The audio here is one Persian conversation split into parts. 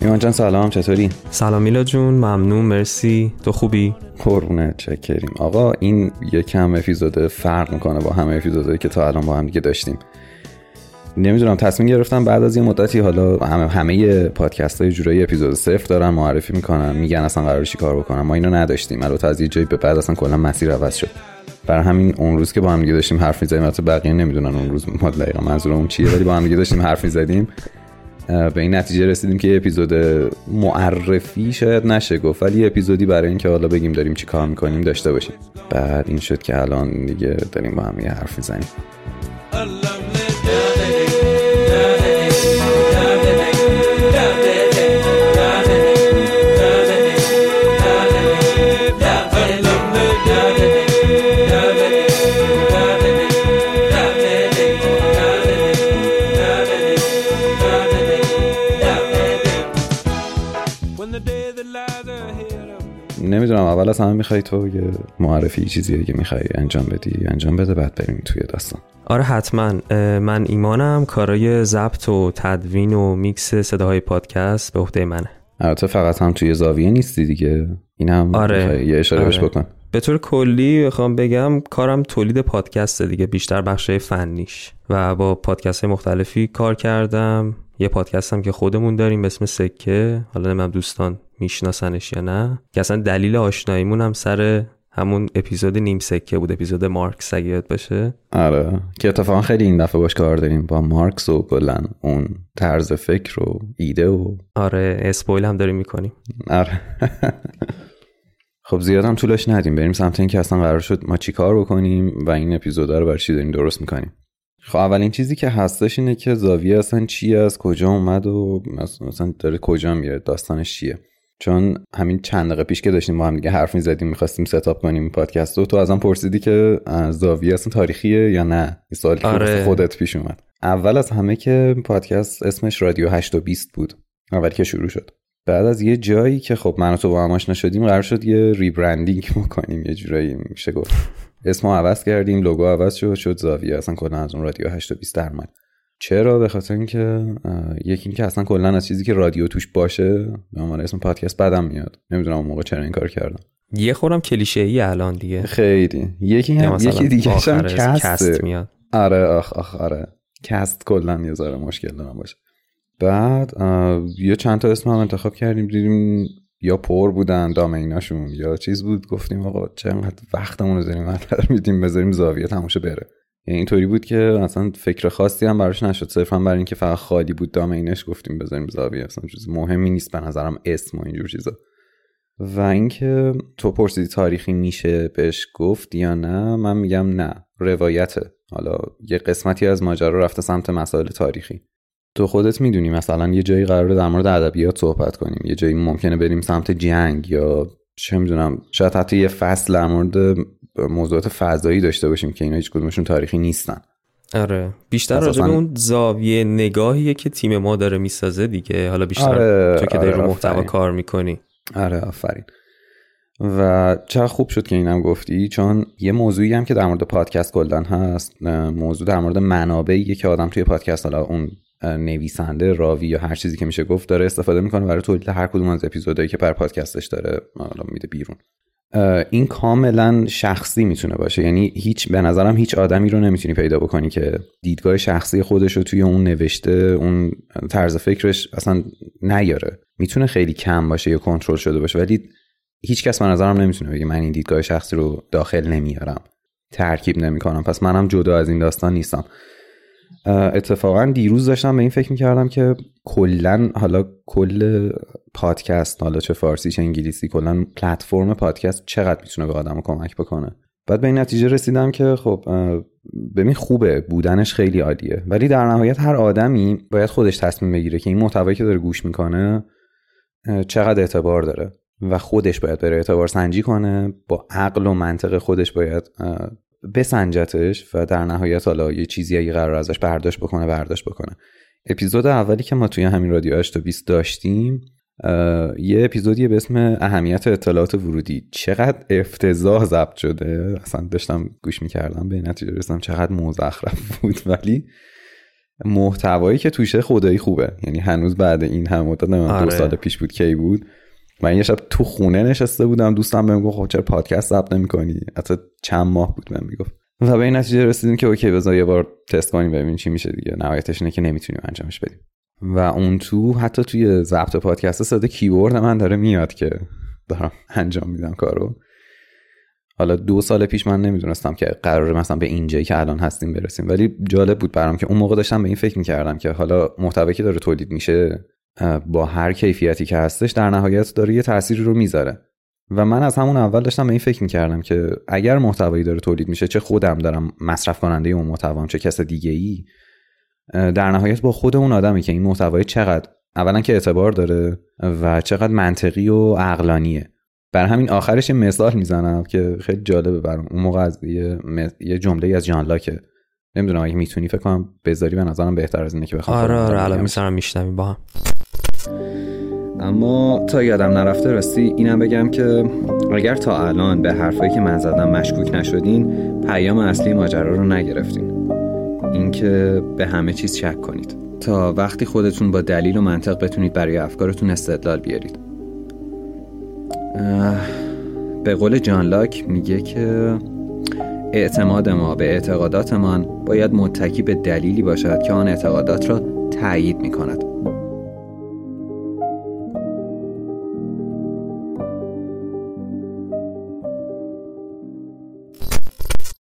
ایمان جان سلام، چطوری؟ سلام میلاد جون، ممنون، مرسی. تو خوبی؟ قربونت، چکریم. آقا این یکم اپیزود فرق میکنه با همه اپیزودهایی که تا الان با هم دیگه داشتیم. نمیدونم، تصمیم گرفتم بعد از یه مدتی، حالا همه پادکست‌های جورایی اپیزود 0 دارن معرفی میکنن، میگن اصلا قراره چی کار بکنن. ما اینو نداشتیم، البته از یه جایی به بعد اصلا کلا مسیر عوض شد. برای همین اون روز که با هم دیگه داشتیم حرف می‌زدیم، البته بقیه نمیدونن اون روز ما دقیقاً منظورمون چیه، ولی با هم دیگه داشتیم حرف می‌زدیم، به این نتیجه رسیدیم که اپیزود معرفی شاید نشه گفت، ولی اپیزودی برای این که حالا بگیم داریم چی کار میکنیم داشته باشیم. بعد این شد که الان دیگه داریم با هم یه حرف میزنیم. نمیدونم، اول از همه میخوایی تو یه معرفی چیزیه که میخوایی انجام بدی انجام بده، بعد بریم توی داستان. آره حتما. من ایمانم، کارای ضبط و تدوین و میکس صداهای پادکست به عهده منه. البته فقط هم توی زاویه نیستی دیگه، اینم آره. یه اشاره بهش بکن. به طور کلی بخوام بگم کارم تولید پادکسته دیگه، بیشتر بخش فنیش، و با پادکست های مختلفی کار کردم. یه پادکستم که خودمون داریم به اسم سکه، حالا نمیدونم دوستان میشناسنش یا نه، که اصلا دلیل آشناییمون هم سر همون اپیزود نیم سکه بود، اپیزود مارکس اگه یاد باشه. آره، که اتفاقا خیلی این دفعه باش کار داریم، با مارکس و کلن اون طرز فکر و ایده و آره اسپویل هم داریم میکنیم. آره. خب زیاد هم طولش ندیم، بریم سمت این که اصلا قرار شد ما چی کار بکنیم و این اپیزودا رو برای چی داریم درست میکنیم. خب اولین چیزی که هستش اینه که زاویه اصلا چیه، از کجا اومد و اصلا داره کجا میره، داستانش چیه. چون همین چند دقیقه پیش که داشتیم با هم دیگه حرف میزدیم میخواستیم ستاپ کنیم پادکست رو، تو ازم پرسیدی که زاویه اصلا تاریخیه یا نه، این سوالی که آره. خودت پیش اومد. اول از همه که پادکست اسمش رادیو 820 بود اول که شروع شد. بعد از یه جایی که خب من و تو با هم آشنا شدیم، قرار شد یه ریبرندینگ بکنیم، یه جورایی میشه گفت اسمو عوض کردیم، لوگو عوض شد زاویه اصلا کلا از اون رادیو 820 در اومد. چرا؟ به خاطر اینکه یکی این که اصلا کلا از چیزی که رادیو توش باشه به عنوان اسم پادکست بدم میاد. نمیدونم اون موقع چرا این کار کردم. یه خورم کلیشه‌ای الان دیگه خیلی. یکی دیگه‌ش هم کست میاد. آره آخ آره. کست کلا یه ذره مشکل دارم باشه. بعد یه چند تا اسم هم انتخاب کردیم، دیدیم یا پر بودن دامیناشون یا چیز بود، گفتیم آقا چقدر وقتمون رو داریم هر میدیم بذاریم زاویه تماشا بره. یعنی اینطوری بود که اصلا فکر خاصی هم براش نشد، صرفا برای اینکه فقط خالی بود دامینش گفتیم بذاریم زاویه، اصلا چیز مهمی نیست به نظرم اسم و اینجور چیزا. و اینکه تو پرسیدی تاریخی میشه بهش گفت یا نه، من میگم نه، روایته. حالا یه قسمتی از ماجرا رفته سمت مسائل تاریخی. تو خودت میدونی مثلا یه جایی قراره در مورد ادبیات صحبت کنیم، یه جایی ممکنه بریم سمت جنگ، یا چه میدونم شاید حتی یه فصل در مورد موضوعات فضایی داشته باشیم که اینا هیچ کدومشون تاریخی نیستن. آره، بیشتر راجع به اون زاویه نگاهیه که تیم ما داره میسازه دیگه. حالا بیشتر آره، تو که داری رو محتوا کار میکنی. آره آفرین. و چه خوب شد که اینم گفتی، چون یه موضوعی هم که در مورد پادکست کلان هست، موضوع در مورد منابعیه که آدم توی پادکست، حالا اون نویسنده، راوی یا هر چیزی که میشه گفت، داره استفاده میکنه برای تولید هر کدوم از اپیزودایی که بر پادکستش داره حالا میده بیرون. این کاملا شخصی میتونه باشه، یعنی هیچ به نظرم هیچ آدمی رو نمیتونی پیدا بکنی که دیدگاه شخصی خودش رو توی اون نوشته، اون طرز فکرش اصلا نیاره. میتونه خیلی کم باشه یا کنترل شده باشه، ولی هیچ کس به نظرم نمیتونه بگه من این دیدگاه شخصی رو داخل نمیارم، ترکیب نمیکنم، پس منم جدا از این داستان نیستم. اتفاقا دیروز داشتم به این فکر میکردم که کلن حالا کل پادکست، حالا چه فارسی چه انگلیسی، کلن پلتفرم پادکست چقدر میتونه به آدم کمک بکنه. بعد به این نتیجه رسیدم که خب ببین خوبه بودنش، خیلی عالیه، ولی در نهایت هر آدمی باید خودش تصمیم بگیره که این محتوایی که داره گوش میکنه چقدر اعتبار داره و خودش باید بره اعتبار سنجی کنه، با عقل و منطق خودش باید بسنجتش و در نهایت حالا یه چیزی اگه قرار ازش برداشت بکنه. اپیزود اولی که ما توی همین رادیو آشتا 20 داشتیم یه اپیزودیه به اسم اهمیت اطلاعات ورودی. چقدر افتضاح ضبط شده، اصلا داشتم گوش میکردم به نتیجه رسیدم چقدر مزخرف بود، ولی محتوایی که توشه خدایی خوبه. یعنی هنوز بعد این همه مدت، آره. 2 سال پیش بود کی بود، من یه شب تو خونه نشسته بودم، دوستم بهم گفت خب چرا پادکست ضبط نمی‌کنی؟ حتی چند ماه بود بهم میگفت، و به این نتیجه رسیدیم که اوکی بذار یه بار تست کنیم ببینیم چی میشه دیگه. نهایتش اینه که نمیتونیم انجامش بدیم. و اون تو حتی توی ضبط پادکست صدا کیبورد من داره میاد که دارم انجام میدم کارو. حالا 2 سال پیش من نمیدونستم که قراره مثلا به اینجایی که الان هستیم برسیم، ولی جالب بود برام که اون موقع داشتم به این فکر میکردم که حالا محتوایی که داره تولید میشه با هر کیفیتی که هستش در نهایت داره یه تأثیری رو میذاره. و من از همون اول داشتم به این فکر میکردم که اگر محتوایی داره تولید میشه، چه خودم دارم مصرف کننده اون محتوام چه کس دیگه‌ای، در نهایت با خود اون آدمی که این محتوای چقدر اولا که اعتبار داره و چقدر منطقی و عقلانیه. برای همین آخرش یه مثال میزنم که خیلی جالبه برام. اون موقع از یه جمله‌ای از ژان لاک، نمیدونم اگه میتونی فکر کنم بذاری، به نظرم بهتر از اینه که بخوام. آره الان میسرم میشنویم با هم. اما تا یادم نرفته راستی اینم بگم که اگر تا الان به حرفایی که من زدم مشکوک نشدین، پیام اصلی ماجرا رو نگرفتین، اینکه به همه چیز شک کنید تا وقتی خودتون با دلیل و منطق بتونید برای افکارتون استدلال بیارید. به قول جان لاک میگه که اعتماد ما به اعتقاداتمان باید متکی به دلیلی باشد که آن اعتقادات را تأیید میکند.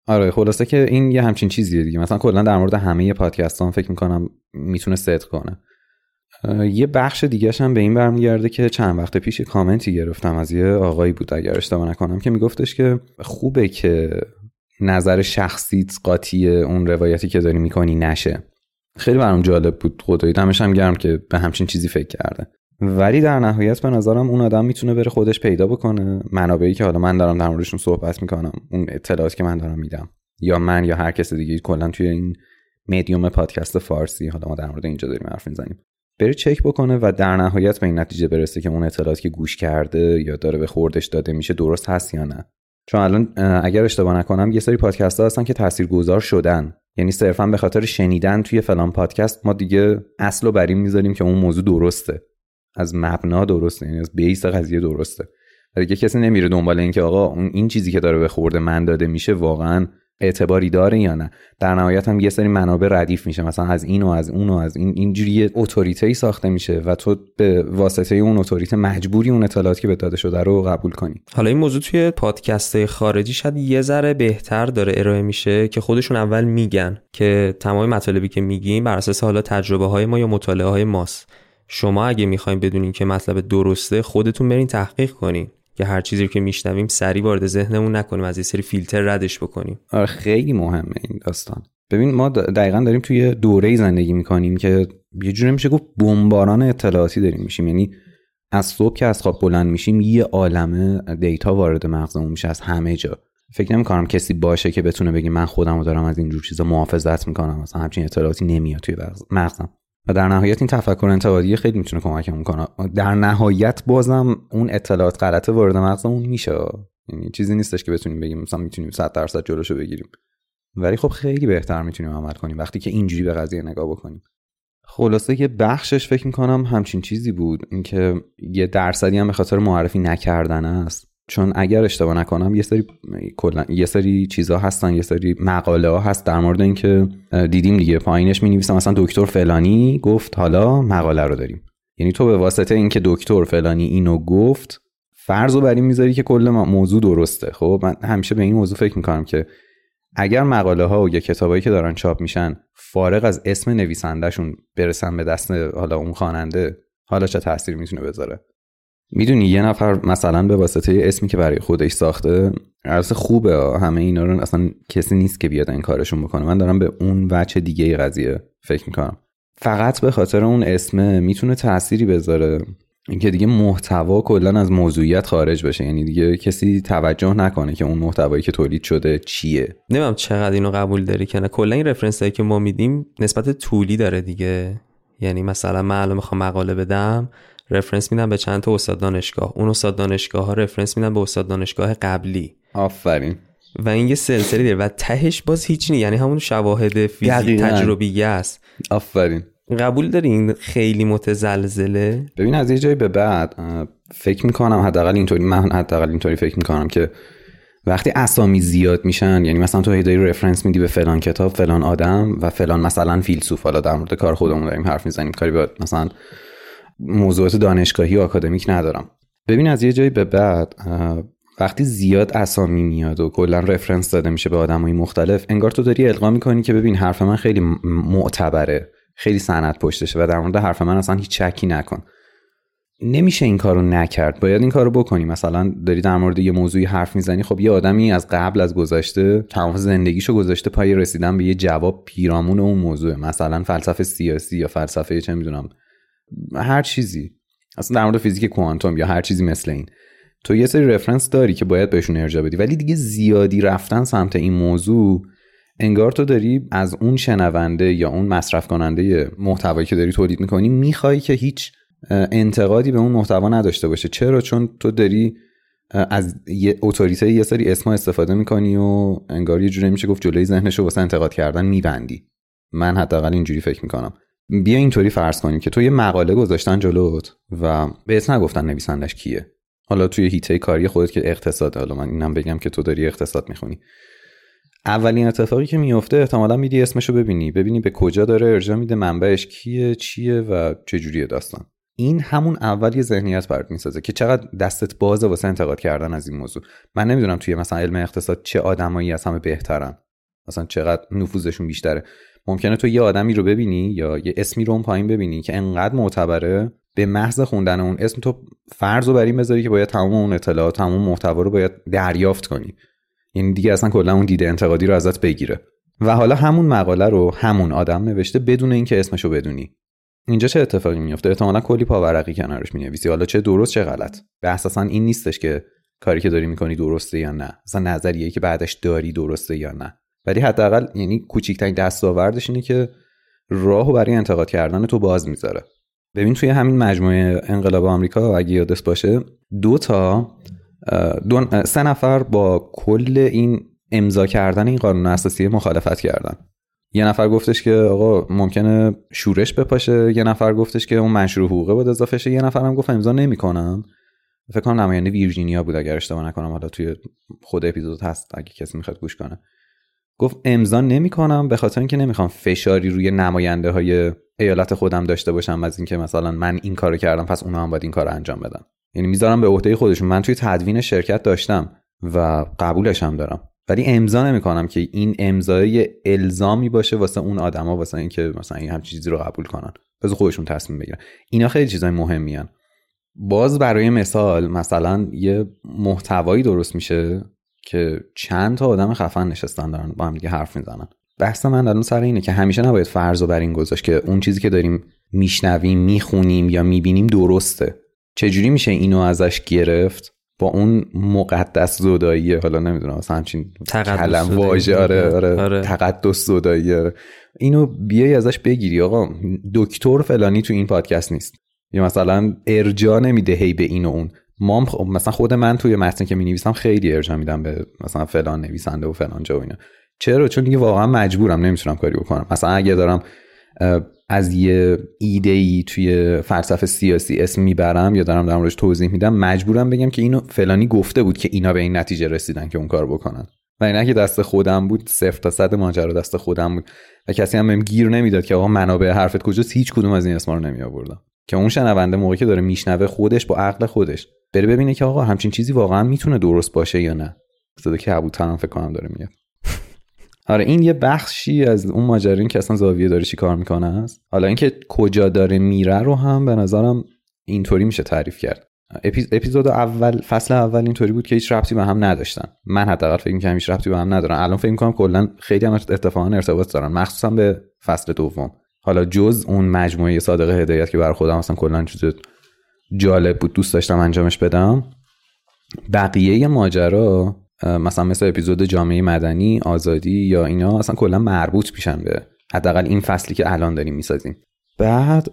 آره خلاصه که این یه همچین چیزیه دیگه. مثلا کلا در مورد همه پادکستان فکر میکنم میتونه صدق کنه. یه بخش دیگه‌ش هم به این برمیگرده که چند وقت پیش کامنتی گرفتم از یه آقایی بود اگر اشتباه نکنم که میگفتش که خوبه که نظر شخصیت قاطی اون روایتی که داری میکنی نشه. خیلی برام جالب بود، خدایی دمش هم گرم که به همچین چیزی فکر کرده. ولی در نهایت به نظرم اون آدم میتونه بره خودش پیدا بکنه منابعی که حالا من دارم در موردشون صحبت میکنم، اون اطلاعاتی که من دارم میدم، یا من یا هر کس دیگه کلا توی این مدیوم پادکست فارسی، حالا ما در مورد اینجا داریم حرف میزنیم، بره چک بکنه و در نهایت به این نتیجه برسه که اون اطلاعاتی که گوش کرده یا داره به خوردش داده میشه درست هست یا نه. چون الان اگر اشتباه نکنم یه سری پادکست‌ها هستن که تاثیرگذار شدن، یعنی صرفا به خاطر شنیدن توی فلان پادکست ما دیگه اصلو بر این میذاریم که اون موضوع درسته، از مبنا درسته، یعنی از بیس قضیه درسته. دیگه کسی نمیره دنبال این که آقا این چیزی که داره به خورد من داده میشه واقعا اعتباری داره یا نه. در نهایت هم یه سری منابع ردیف میشه، مثلا از این و از اون و از این، اینجوری اتوریتی ساخته میشه و تو به واسطه اون اتوریته مجبوری اون اطلاعاتی که بهت داده شده رو قبول کنی. حالا این موضوع توی پادکست‌های خارجی شاید یه ذره بهتر داره ارائه میشه که خودشون اول میگن که تمام مطالبی که میگیم بر اساس حالا تجربه‌های ما یا مطالعه‌های ماست. شما اگه میخواین بدونین که مطلب درسته، خودتون برین تحقیق کنین که هر چیزی که میشنویم سریع وارد ذهنمون نکنیم، از یه سری فیلتر ردش بکنیم. آره خیلی مهمه این داستان. ببین ما دقیقاً داریم توی دوره‌ای زندگی میکنیم که یه جوری میشه گفت بمباران اطلاعاتی داریم میشیم. یعنی از صبح که از خواب بلند میشیم یه عالمه دیتا وارد مغزمون میشه از همه جا. فکر نمی‌کنم کسی باشه که بتونه بگه من خودمو دارم از این جور چیزا محافظت میکنم، مثلا همچین اطلاعاتی نمیاد توی مغزم. و در نهایت این تفکر انتقادی خیلی میتونه کمکمون کنه. در نهایت بازم اون اطلاعات غلطه وارد مغزمون میشه، یعنی چیزی نیستش که بتونیم بگیم مثلا میتونیم 100% جلوشو بگیریم، ولی خب خیلی بهتر میتونیم عمل کنیم وقتی که اینجوری به قضیه نگاه بکنیم. خلاصه یه بخشش فکر میکنم همچین چیزی بود، اینکه یه درصدی هم به خاطر معرفی نکردن است. چون اگر اشتباه نکنم یه سری چیزا هستن، یه سری مقاله ها هست در مورد اینکه دیدیم دیگه پایینش می‌نویسن مثلا دکتر فلانی گفت حالا مقاله رو داریم. یعنی تو به واسطه اینکه دکتر فلانی اینو گفت فرض رو بر این می‌ذاری که کل موضوع درسته. خب من همیشه به این موضوع فکر می‌کنم که اگر مقاله ها و یا کتابایی که دارن چاپ میشن فارغ از اسم نویسنده‌شون برسن به دست حالا اون خواننده، حالا چه تأثیری می‌تونه بذاره؟ میدونی یه نفر مثلا به واسطه اسمی که برای خودش ساخته، البته خوبه همه اینا رو اصلا کسی نیست که بیاد این کارشون بکنه، من دارم به اون وجه دیگه قضیه فکر میکنم، فقط به خاطر اون اسمه میتونه تأثیری بذاره اینکه دیگه محتوا کلا از موضوعیت خارج بشه. یعنی دیگه کسی توجه نکنه که اون محتوایی که تولید شده چیه. نمیدونم چقدر اینو قبول داری، کلا این رفرنسایی که ما میدیم نسبت طولی داره دیگه. یعنی مثلا من الان میخوام مقاله بدم، رفرنس میدم به چند تا استاد دانشگاه، اون استاد دانشگاه ها رفرنس میدم به استاد دانشگاه قبلی. آفرین. و این یه سلسله داره و تهش باز هیچ نیست، یعنی همون شواهد فیزیک تجربی است. آفرین. قبول داری این خیلی متزلزله؟ ببین از یه جایی به بعد فکر میکنم حداقل اینطوری فکر میکنم که وقتی اسامی زیاد میشن، یعنی مثلا تو هدایی رفرنس میدی به فلان کتاب، فلان آدم و فلان مثلا فیلسوف، حالا در مورد کار خودمون داریم حرف میزنیم، کاری با مثلا موضوعات دانشگاهی و آکادمیک ندارم. ببین از یه جایی به بعد وقتی زیاد اسامی میاد و کلا رفرنس داده میشه به آدمای مختلف، انگار تو داری القا میکنی که ببین حرف من خیلی معتبره، خیلی سند پشتشه و در مورد حرف من اصلا هیچ شکی نکن. نمیشه این کارو نکرد، باید این کارو بکنی. مثلا داری در مورد یه موضوعی حرف میزنی، خب یه آدمی از قبل از گذشته تمام زندگیشو گذاشته پای رسیدن به یه جواب پیرامون اون موضوع، مثلا فلسفه سیاسی یا فلسفه چه میدونم هر چیزی، اصلا در مورد فیزیک کوانتوم یا هر چیزی مثل این. تو یه سری رفرنس داری که باید بهشون ارجاع بدی، ولی دیگه زیادی رفتن سمت این موضوع، انگار تو داری از اون شنونده یا اون مصرف کننده محتوایی که داری تولید میکنی میخوای که هیچ انتقادی به اون محتوا نداشته باشه. چرا؟ چون تو داری از یه اتوریته یه سری اسما استفاده میکنی و انگار یه جوری میشه گفت جلوی ذهنشو واسه انتقاد کردن میبندی. من حداقل اینجوری فکر میکنم. بیا اینطوری فرض کنیم که تو یه مقاله گذاشتن جلوت و بهت نگفتن نویسندش کیه، حالا توی هیته کاری خودت که اقتصاد، حالا من اینم بگم که تو داری اقتصاد میخونی، اولین اتفاقی که میفته احتمالاً میری اسمشو ببینی به کجا داره ارجاع میده، منبعش کیه، چیه و چه جوریه داستان. این همون اول یه ذهنیت برات میسازه که چقدر دستت بازه واسه انتقاد کردن از این موضوع. من نمیدونم توی مثلا علم اقتصاد چه آدمایی از همه بهترن، مثلا چقدر نفوذشون بیشتره. ممکنه تو یه آدمی رو ببینی یا یه اسمی رو اون پایین ببینی که انقدر معتبره، به محض خوندن اون اسم تو فرض رو بر این بذاری که باید تمام اون اطلاعات، تمام محتوا رو باید دریافت کنی، یعنی دیگه اصلا کلا اون دیده انتقادی رو ازت بگیره. و حالا همون مقاله رو همون آدم نوشته بدون اینکه اسمش رو بدونی. اینجا چه اتفاقی میفته؟ احتمالاً کلی پاورقی کنارش می‌نویسی، حالا چه درست چه غلط. به اساساً این نیستش که کاری که داری می‌کنی درسته یا نه، اصلا نظریه‌ای که بعدش داری درسته یا نه، ولی حداقل یعنی کوچیک‌ترین دستاوردش اینه که راهو برای انتقاد کردن تو باز می‌ذاره. ببین توی همین مجموعه انقلاب آمریکا اگه یادت باشه، سه نفر با کل این امضا کردن این قانون اساسی مخالفت کردن. یه نفر گفتش که آقا ممکنه شورش بپاشه، یه نفر گفتش که اون منشور حقوقه باید اضافه شه، یه نفرم گفت امضا نمی‌کنم. فکر کنم نماینده ویرجینیا بود اگر اشتباه نکنم، حالا توی خود اپیزود هست اگه کسی میخواد گوش کنه. گفت امضا نمی‌کنم به خاطر اینکه نمی‌خوام فشاری روی نماینده‌های ایالت خودم داشته باشم از اینکه مثلا من این کارو کردم پس اونا هم باید این کارو انجام بدن. یعنی میذارم به عهده خودشون. من توی تدوین شرکت داشتم و قبولش هم دارم، ولی امضا نمی‌کنم که این امضای الزامی باشه واسه اون آدما، واسه اینکه مثلا این هم چیزی رو قبول کنن، باز خودشون تصمیم بگیرن. اینا خیلی چیزای مهمیان. باز برای مثال مثلا یه محتوایی درست میشه که چند تا آدم خفن نشستن دارن با هم دیگه حرف میزنن. بحث من الان سر اینه که همیشه نباید فرضو بر این گذاشت که اون چیزی که داریم میشنویم، میخونیم یا میبینیم درسته. چجوری میشه اینو ازش گرفت؟ با اون مقدس زدایی، حالا نمیدونم اصلا همچین کلم واژه، آره تقدس زدایی، آره. اینو بیای ازش بگیری آقا دکتر فلانی تو این پادکست نیست، یا مثلا ارجاع نمیده هی به این و اون. مثلا خود من توی متنی که می‌نویسم خیلی ارجاع میدم به مثلا فلان نویسنده و فلان جا و اینا. چرا؟ چون دیگه واقعا مجبورم، نمیتونم کاری بکنم. مثلا اگه دارم از یه ایده‌ای توی فلسفه سیاسی اسم میبرم یا دارم در موردش توضیح میدم، مجبورم بگم که اینو فلانی گفته بود که اینا به این نتیجه رسیدن که اون کار بکنن. و اینا که دست خودم بود، 0 تا 100 ماجرا دست خودم بود و کسی هم بهم گیر نمیداد که آقا منابع حرفت کجاست، هیچ کدوم از این اسما رو نمیآوردم که اون شنونده موقعی که داره میشنوه خودش با عقل خودش بره ببینه که آقا همچین چیزی واقعا میتونه درست باشه یا نه. صدا که ابوطرف فکر کنم داره میاد. آره این یه بخشی از اون ماجرایی که اصلا زاویه داره چی کار میکنه است. حالا اینکه کجا داره میره رو هم به نظرم اینطوری میشه تعریف کرد. اپیزود اول، فصل اول اینطوری بود که هیچ ربطی به هم نداشتن. من حداقل فکر میکنم هیچ ربطی به هم ندارن. الان فکر میکنم کلا خیلی هم اتفاقا ارتباط دارن، مخصوصا به فصل دوم. حالا جز اون مجموعه صادق هدایت که برای خودم اصلا کلا چیز جالب بود، دوست داشتم انجامش بدم. بقیه ماجرا مثلا مثل اپیزود جامعه مدنی، آزادی یا اینا اصلا کلا مربوط میشن به حداقل این فصلی که الان داریم میسازیم. بعد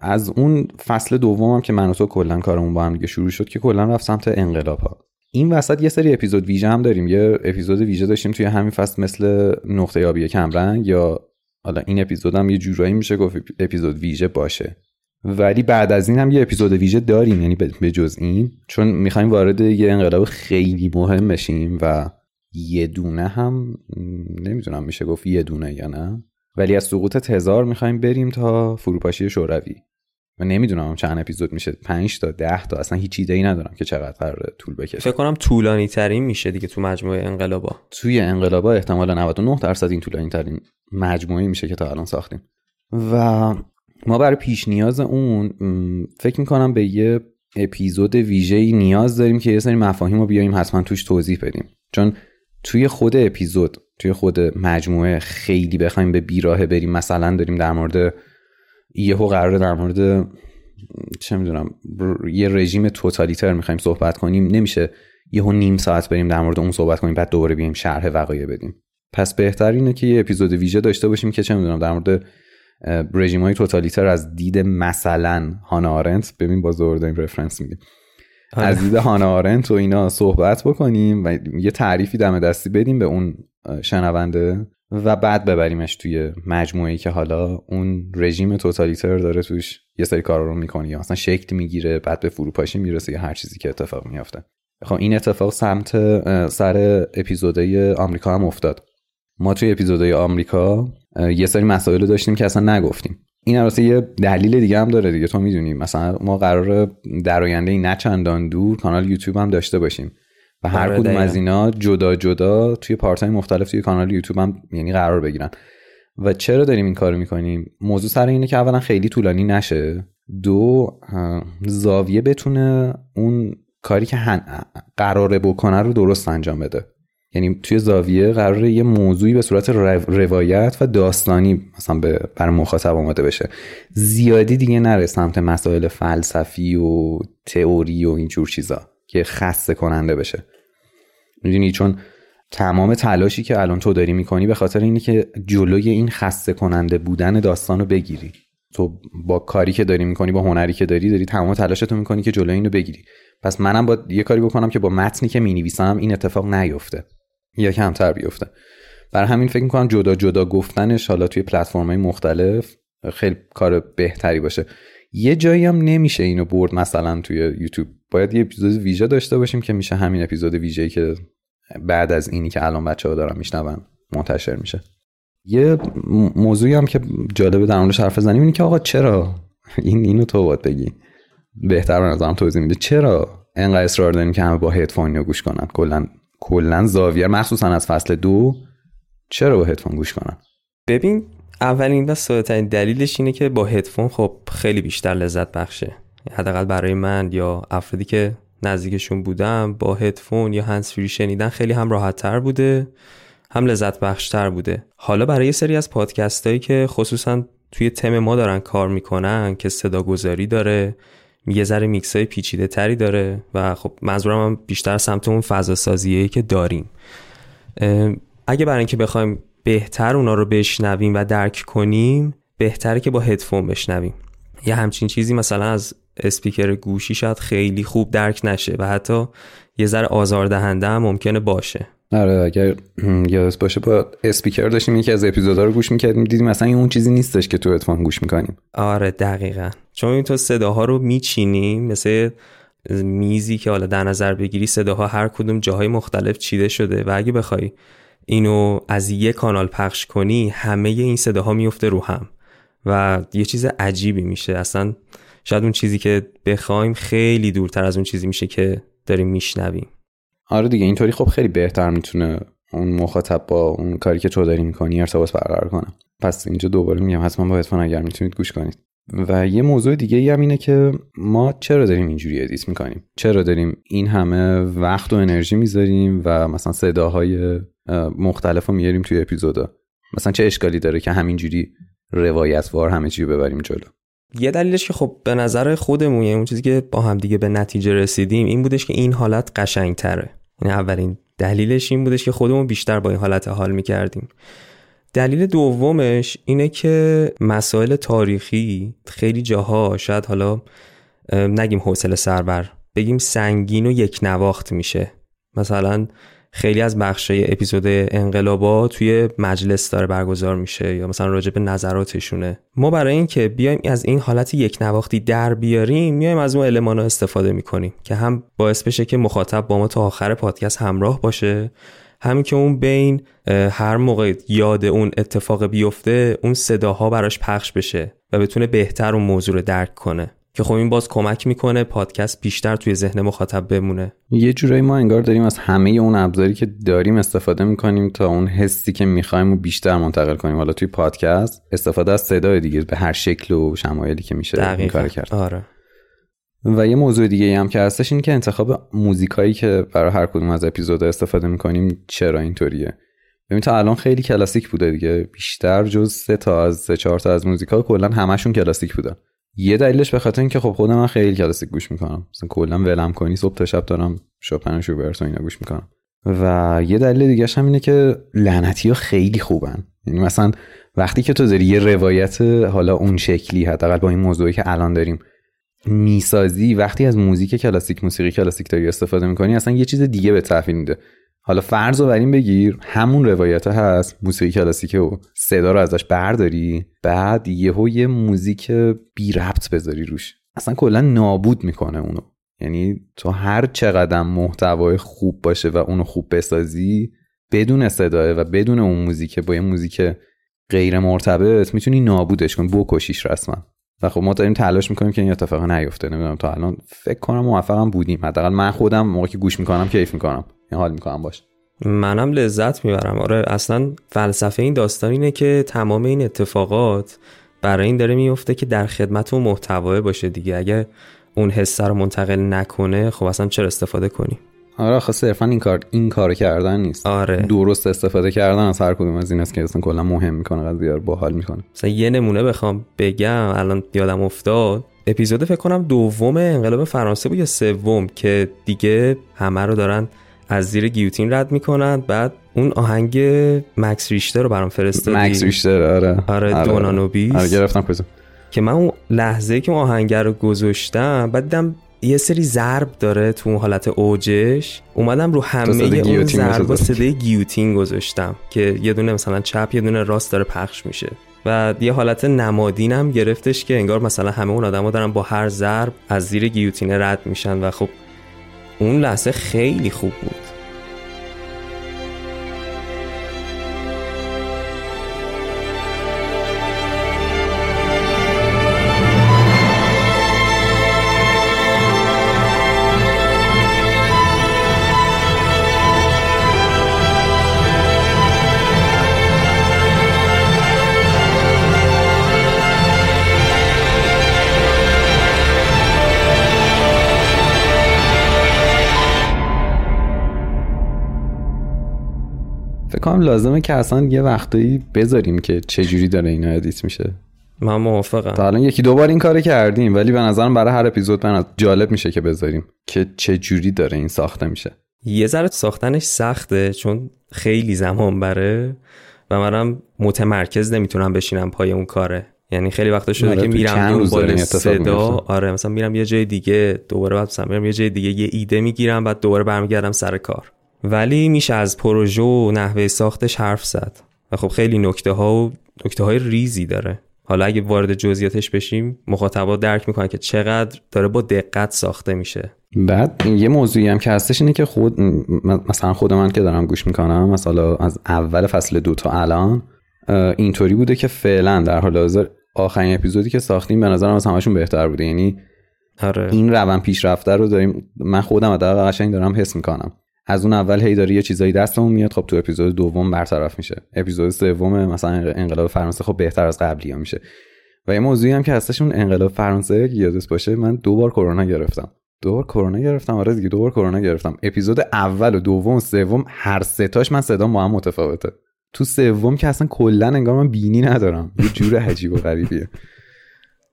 از اون فصل دومم که من و تو کلا کارمون با هم دیگه شروع شد که کلا رفت سمت انقلاب‌ها. این وسط یه سری اپیزود ویژه هم داریم، یه اپیزود ویژه داشتیم توی همین فصل مثل نقطه آبی کمرنگ، یا حالا این اپیزودم یه جورایی میشه گفت اپیزود ویژه باشه. ولی بعد از این هم یه اپیزود ویژه داریم، یعنی به جز این، چون میخوایم وارد یه انقلاب خیلی مهم بشیم و یه دونه هم نمیدونم میشه گفت یه دونه یا نه، ولی از سقوط تزار میخوایم بریم تا فروپاشی شوروی. من نمیدونم چند اپیزود میشه، 5 تا 10 تا، اصلا هیچ ایده‌ای ندارم که چقدر قراره طول بکشه. فکر کنم طولانی ترین میشه دیگه تو مجموعه انقلابا. توی انقلابا احتمالاً 99% این طولانی ترین مجموعه میشه که تا الان ساختیم و ما برای پیش نیاز اون فکر میکنم به یه اپیزود ویژه‌ای نیاز داریم که یه سری مفاهیم رو بیایم حتما توش توضیح بدیم، چون توی خود اپیزود، توی خود مجموعه خیلی بخوایم به بیراهه بریم. مثلا داریم در مورد یهو قراره در مورد چه میدونم یه رژیم توتالیتر میخوایم صحبت کنیم، نمیشه یهو نیم ساعت بریم در مورد اون صحبت کنیم بعد دوباره بیایم شرح وقایع بدیم. پس بهتر اینه که یه اپیزود ویژه داشته باشیم که چه میدونم در مورد رژیم‌های توتالیتر از دید مثلا هانا آرنت، ببین باز دوباره داریم رفرنس میدیم، از دید هانا آرنت و اینا صحبت بکنیم و یه تعریفی دم دستی بدیم به اون شنونده و بعد ببریمش توی مجموعه‌ای که حالا اون رژیم توتالیتر داره توش یه سری کارا رو میکنه یا اصلا شکل میگیره، بعد به فروپاشی میرسه یا هر چیزی که اتفاق میافته. خب این اتفاق سمت سر اپیزودهای آمریکا هم افتاد. ما توی اپیزودهای آمریکا یه سری مسائل رو داشتیم که اصلا نگفتیم. این البته یه دلیل دیگه هم داره دیگه، تو میدونی مثلا ما قراره در آینده نه چندان دور کانال یوتیوب هم داشته باشیم و هر کدوم از اینا جدا جدا توی پارت‌های مختلف توی کانال یوتیوب هم یعنی قرار بگیرن. و چرا داریم این کارو میکنیم؟ موضوع سر اینه که اولا خیلی طولانی نشه، دو زاویه بتونه اون کاری که قراره بکنه رو درست انجام بده. یعنی توی زاویه قراره یه موضوعی به صورت روایت و داستانی مثلا برای مخاطب آماده بشه. زیادی دیگه نره سمت مسائل فلسفی و تئوری و اینجور چیزا که خسته کننده بشه. میدونی چون تمام تلاشی که الان تو داری میکنی به خاطر اینه که جلوی این خسته کننده بودن داستان رو بگیری. تو با کاری که داری میکنی، با هنری که داری تمام تلاشت رو میکنی که جلوی این رو بگیری. پس منم باید یه کاری بکنم که با متنی که مینویسم این اتفاق نیفته یا کمتر بیفته. برای همین فکر میکنم جدا جدا گفتنش حالا توی پلتفرم‌های مختلف خیلی کار بهتری باشه. یه جایی هم نمیشه اینو برد مثلا توی یوتیوب، باید یه اپیزود ویژه داشته باشیم که میشه همین اپیزود ویژه‌ای که بعد از اینی که الان بچه‌ها دارن میشنون منتشر میشه. یه موضوعی هم که جالبه در موردش حرف بزنیم اینه که آقا چرا اینو تو باید بگی، بهتر به نظرم توضیح میده چرا انقدر اصرار داریم که همه با هدفون گوش کنن. کلا زاویه مخصوصا از فصل 2 چرا با هدفون گوش کنن؟ ببین اولین و ساده‌ترین دلیلش اینه که با هدفون خب خیلی بیشتر لذت بخشه، حداقل برای من یا افرادی که نزدیکشون بودم با هدفون یا هندزفری شنیدن خیلی هم راحت‌تر بوده، هم لذت بخش‌تر بوده. حالا برای یه سری از پادکستایی که خصوصا توی تم ما دارن کار میکنن که صداگذاری داره، یه ذره میکسای پیچیده تری داره و خب منظورم هم بیشتر سمت اون فضا سازیه که داریم، اگه برای اینکه بخوایم بهتر اونا رو بشنویم و درک کنیم بهتره که با هدفون بشنویم. یه همچین چیزی مثلا از اسپیکر گوشی شاید خیلی خوب درک نشه و حتی یه ذره آزاردهنده هم ممکنه باشه. آره اگر یادت باشه با اسپیکر داشتیم یکی از اپیزودا رو گوش می‌کردیم دیدیم مثلا اون چیزی نیستش که تو هدفون گوش می‌کنیم. آره دقیقاً، چون این تو صداها رو میچینی مثل میزی که حالا در نظر بگیری صداها هر کدوم جاهای مختلف چیده شده و اگه بخوای اینو از یه کانال پخش کنی همه این صداها میفته رو هم و یه چیز عجیبی میشه. اصلا شاید اون چیزی که بخوایم خیلی دورتر از اون چیزی میشه که داریم میشنویم. آره دیگه اینطوری خب خیلی بهتر میتونه اون مخاطب با اون کاری که تو داری میکنی ارتباط برقرار کنه. پس اینجا دوباره میگم حتما با هدفون اگر میتونید گوش کنید. و یه موضوع دیگه هم اینه که ما چرا داریم اینجوری ادیت میکنیم، چرا داریم این همه وقت و انرژی میذاریم و مثلا صداهای مختلفو میاریم توی اپیزودا. مثلا چه اشکالی داره که همینجوری روایتوار همه چی رو ببریم جلو؟ یه دلیلش که خب به نظر خودمون اون چیزی که با هم دیگه به نتیجه رسیدیم این بودش که این حالت قشنگ‌تره. این اولین دلیلش این بودش که خودمون بیشتر با این حالت حال می‌کردیم. دلیل دومش اینه که مسائل تاریخی خیلی جاها شاید حالا نگیم حوصله سربر، بگیم سنگین و یک نواخت میشه. مثلا خیلی از بخشای اپیزود انقلابا توی مجلس داره برگزار میشه یا مثلا راجع به نظراتشونه. ما برای این که بیایم از این حالت یک نواختی در بیاریم، میایم از اون المانا استفاده میکنیم که هم باعث بشه که مخاطب با ما تا آخر پادکست همراه باشه، همین که اون بین هر موقع یاد اون اتفاق بیفته اون صداها براش پخش بشه و بتونه بهتر اون موضوع رو درک کنه، که خب این باز کمک میکنه پادکست بیشتر توی ذهن مخاطب بمونه. یه جورایی ما انگار داریم از همه اون ابزاری که داریم استفاده میکنیم تا اون حسی که میخوایم رو بیشتر منتقل کنیم. حالا توی پادکست استفاده از صدای دیگه به هر شکل و شمایلی که میشه این کارو کرد. آره. و یه موضوع دیگه هم که هستش این که انتخاب موزیکایی که برای هر کدوم از اپیزودها استفاده میکنیم چرا اینطوریه. ببین تا الان خیلی کلاسیک بوده دیگه، بیشتر جز 3 تا از 4 تا از موزیکا کلا همشون کلاسیک بودن. یه دلیلش به خاطر اینکه خب خود من خیلی کلاسیک گوش میکنم، مثلا کلا ولم کنی صبح تا شب دارم شوپن و شوبرت و اینا گوش میکنم. و یه دلیل دیگه‌ش هم اینه که لعنتی‌ها خیلی خوبن. یعنی مثلا وقتی که تو داری یه روایت حالا اون شکلی حداقل با این موضوعی که الان داریم میسازی، وقتی از موسیقی کلاسیک داری استفاده میکنی اصلا یه چیز دیگه به تحویل میده. حالا فرض رو بر این بگیر همون روایت هست، موسیقی کلاسیکه و صدا رو ازش برداری بعد یه موزیک بی ربط بذاری روش، اصلا کلا نابود میکنه اونو. یعنی تو هر چقدر محتوای خوب باشه و اونو خوب بسازی، بدون صداه و بدون اون موزیک با یه موزیک غیر مرتبط میتونی نابودش کنی، بکشیش رسما. و خب ما داریم تلاش میکنیم که این اتفاق نیفته. نمیدونم تا الان فکر کنم موفقم بودیم، حداقل من خودم موقعی که گوش میکنم کیف میکنم، این حال میکنم باشه، منم لذت میبرم. آره اصلا فلسفه این داستان اینه که تمام این اتفاقات برای این داره میفته که در خدمت و محتوای باشه دیگه. اگه اون حس رو منتقل نکنه خب اصلا چرا استفاده کنی؟ آره خب صرفا این کارو کردن نیست. آره. درست استفاده کردن از هر کدوم از این است که اصلا کلا مهم میکنه قضیه رو، باحال میکنه. مثلا یه نمونه بخوام بگم الان یادم افتاد، اپیزود فکر کنم دوم انقلاب فرانسه بود یا سوم که دیگه همه رو دارن از زیر گیوتین رد میکنن، بعد اون آهنگ مکس ریشتر رو برام فرستادی. مکس ریشتر آره دونانوبیس. آره گرفتم کجا که من اون لحظه‌ای که آهنگ رو گذاشتم بعد دیدم یه سری ضرب داره تو اون حالت اوجش، اومدم رو همه اون ضربا صدای گیوتین گذاشتم که یه دونه مثلا چپ یه دونه راست داره پخش میشه و یه حالت نمادینم گرفتش که انگار مثلا همه اون آدما دارن با هر ضرب از زیر گیوتین رد میشن و خب اون لحظه خیلی خوب بود. کام لازمه که اصلا یه وقتایی بذاریم که چجوری داره اینا ادیت میشه. من موافقم. تا الان 1-2 بار این کارو کردیم ولی به نظرم برای هر اپیزود من جالب میشه که بذاریم که چجوری داره این ساخته میشه. یه ذره ساختنش سخته چون خیلی زمان بره و منم متمرکز نمیتونم بشینم پای اون کاره. یعنی خیلی وقتا شده که میرم دنبال صدا، آره مثلا میرم یه جای دیگه، دوباره بعد میرم یه جای دیگه، یه ایده میگیرم بعد دوباره برمیگردم سر کار. ولی میشه از پروژه و نحوه ساختش حرف زد و خب خیلی نکته های ریزی داره. حالا اگه وارد جزئیاتش بشیم مخاطبا درک میکنن که چقدر داره با دقت ساخته میشه. بعد یه موضوعی هم که هستش اینه که مثلا خود من که دارم گوش میکنم مثلا از اول فصل 2 تا الان اینطوری بوده که فعلا در حال حاضر آخرین اپیزودی که ساختیم به نظرم از همشون بهتر بوده. یعنی آره. این روند پیشرفته رو داریم، من خودم حداقل قشنگ دارم حس میکنم. از اون اول هی داره یه چیزایی دستمون میاد، خب تو اپیزود دوم برطرف میشه، اپیزود سوم مثلا انقلاب فرانسه خب بهتر از قبلی‌ها میشه. و یه موضوعی هم که هستش اون انقلاب فرانسه یادت باشه من 2 بار کرونا گرفتم. 2 بار کرونا گرفتم. آره دیگه 2 بار کرونا گرفتم. اپیزود اول و دوم و سوم هر سه تاش من صدام با هم متفاوته. تو سوم که اصلا کلا انگار من بینی ندارم، یه جور عجیب و غریبیه.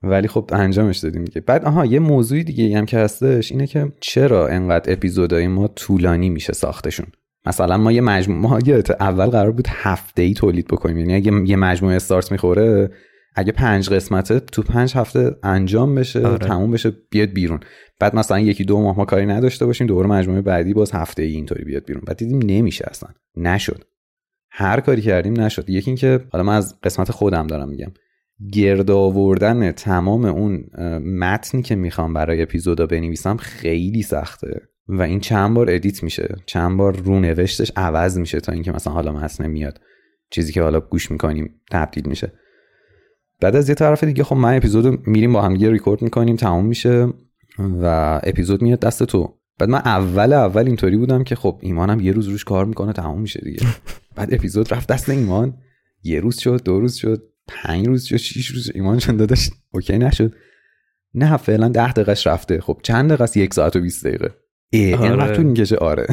ولی خب انجامش دادیم دیگه. بعد یه موضوع دیگه هم که هستش اینه که چرا انقدر اپیزودهای ما طولانی میشه ساختشون. مثلا ما یه مجموعه اول قرار بود هفته‌ای تولید بکنیم، یعنی اگه یه مجموعه استارت میخوره اگه 5 قسمته تو 5 هفته انجام بشه، آره. تموم بشه بیاد بیرون. بعد مثلا 1-2 ماه ما کاری نداشته باشیم، دوباره مجموعه بعدی باز هفته‌ای اینطوری بیاد بیرون. بعد دیدیم نمیشه، اصلا نشد، هر کاری کردیم نشد. یکی این که حالا من از قسمت خودم دارم میگم، گرد آوردن تمام اون متنی که میخوام برای اپیزودا بنویسم خیلی سخته و این چند بار ادیت میشه، چند بار رونوشتش عوض میشه تا اینکه مثلا حالا متن میاد، چیزی که حالا گوش میکنیم تبدیل میشه. بعد از یه طرف دیگه خب من اپیزودو میریم با هم دیگه ریکورد میکنیم، تمام میشه و اپیزود میاد دست تو. بعد من اول اینطوری بودم که خب ایمانم یه روز روش کار میکنه تمام میشه دیگه. بعد اپیزود رفت دست ایمان، یه روز شد، 2 روز شد، 5 روز شد، 6 روز شد. ایمان چند داداش اوکی نشد، نه فعلا 10 دقیقه‌اش رفته. خب چند دقیقه است؟ 1 ساعت و 20 دقیقه. اینقدر طول میکشه؟ آره.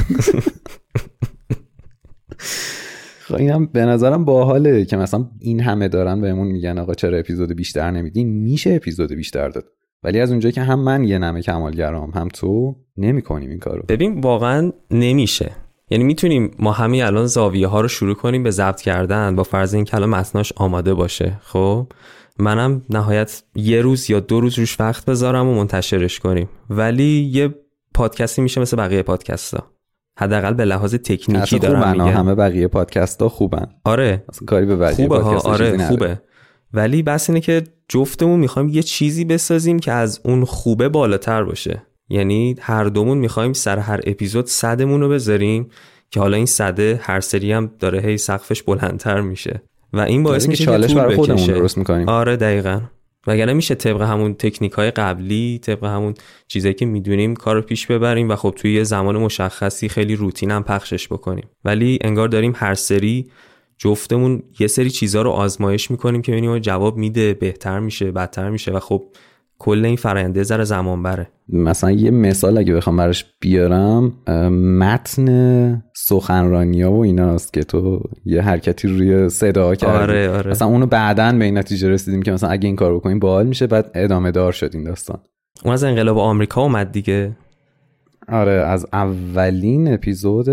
اینم به نظرم باحاله که مثلا این همه دارن بهمون میگن آقا چرا اپیزود بیشتر نمیدین، میشه اپیزود بیشتر داد، ولی از اونجایی که هم من یه نمه کمالگرام هم تو نمیکنیم این کارو. ببین واقعا نمیشه، یعنی میتونیم ما همین الان زاویه ها رو شروع کنیم به ضبط کردن با فرض این که الان متناش آماده باشه، خب منم نهایت 1 روز یا 2 روز روش وقت بذارم و منتشرش کنیم، ولی یه پادکستی میشه مثل بقیه پادکستا، حداقل به لحاظ تکنیکی دارم میگم. همه بقیه پادکست ها خوبن، آره اصلا کاری به بقیه پادکست ها، آره خوبه، ولی بس اینه که جفتمون میخوایم یه چیزی بسازیم که از اون خوبه بالاتر باشه. یعنی هر دومون میخوایم سر هر اپیزود 100مون رو بذاریم که حالا این 100 هر سری هم داره هی سقفش بلندتر میشه و این باعث میشه چالش برای خودمون درست میکنیم. آره دقیقاً، وگرنه میشه طبق همون تکنیک‌های قبلی، طبق همون چیزایی که میدونیم کارو پیش ببریم و خب توی یه زمان مشخصی خیلی روتین هم پخشش بکنیم، ولی انگار داریم هر سری جفتمون یه سری چیزا رو آزمایش میکنیم که ببینیم جواب میده، بهتر میشه، بدتر میشه و خب کل این فرآیند زره زمان بره. مثلا یه مثال اگه بخوام براش بیارم، متن سخنرانی‌ها و ایناست که تو یه حرکتی روی صدا کردی، آره. مثلا اونو بعداً به این نتیجه رسیدیم که مثلا اگه این کارو بکنیم باحال میشه، بعد ادامه دار شد این داستان. اون از انقلاب آمریکا اومد دیگه، آره از اولین اپیزود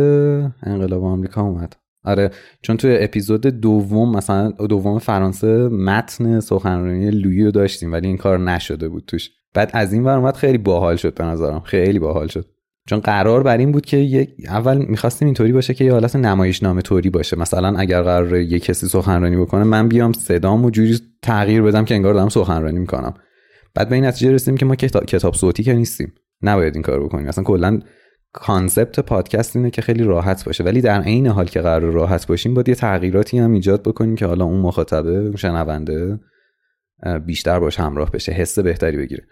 انقلاب آمریکا اومد، آره چون تو اپیزود دوم مثلا دوم فرانسه متن سخنرانی لویو داشتیم ولی این کار نشده بود توش. بعد از این ور اومد خیلی باحال شد، به نظرم خیلی باحال شد، چون قرار بر این بود که اول می‌خواستیم اینطوری باشه که یه حالت نمایشنامه طوری باشه، مثلا اگر قراره یه کسی سخنرانی بکنه من بیام صدامو جوری تغییر بدم که انگار دارم سخنرانی میکنم. بعد به این نتیجه رسیدیم که ما کتاب صوتی که نیستیم، نباید این کارو بکنیم. اصلا کلا کانسپت پادکست اینه که خیلی راحت باشه، ولی در عین حال که قرار راحت باشیم باید یه تغییراتی هم ایجاد بکنیم که حالا اون مخاطبه، شنونده بیشتر باش همراه بشه، حس بهتری بگیره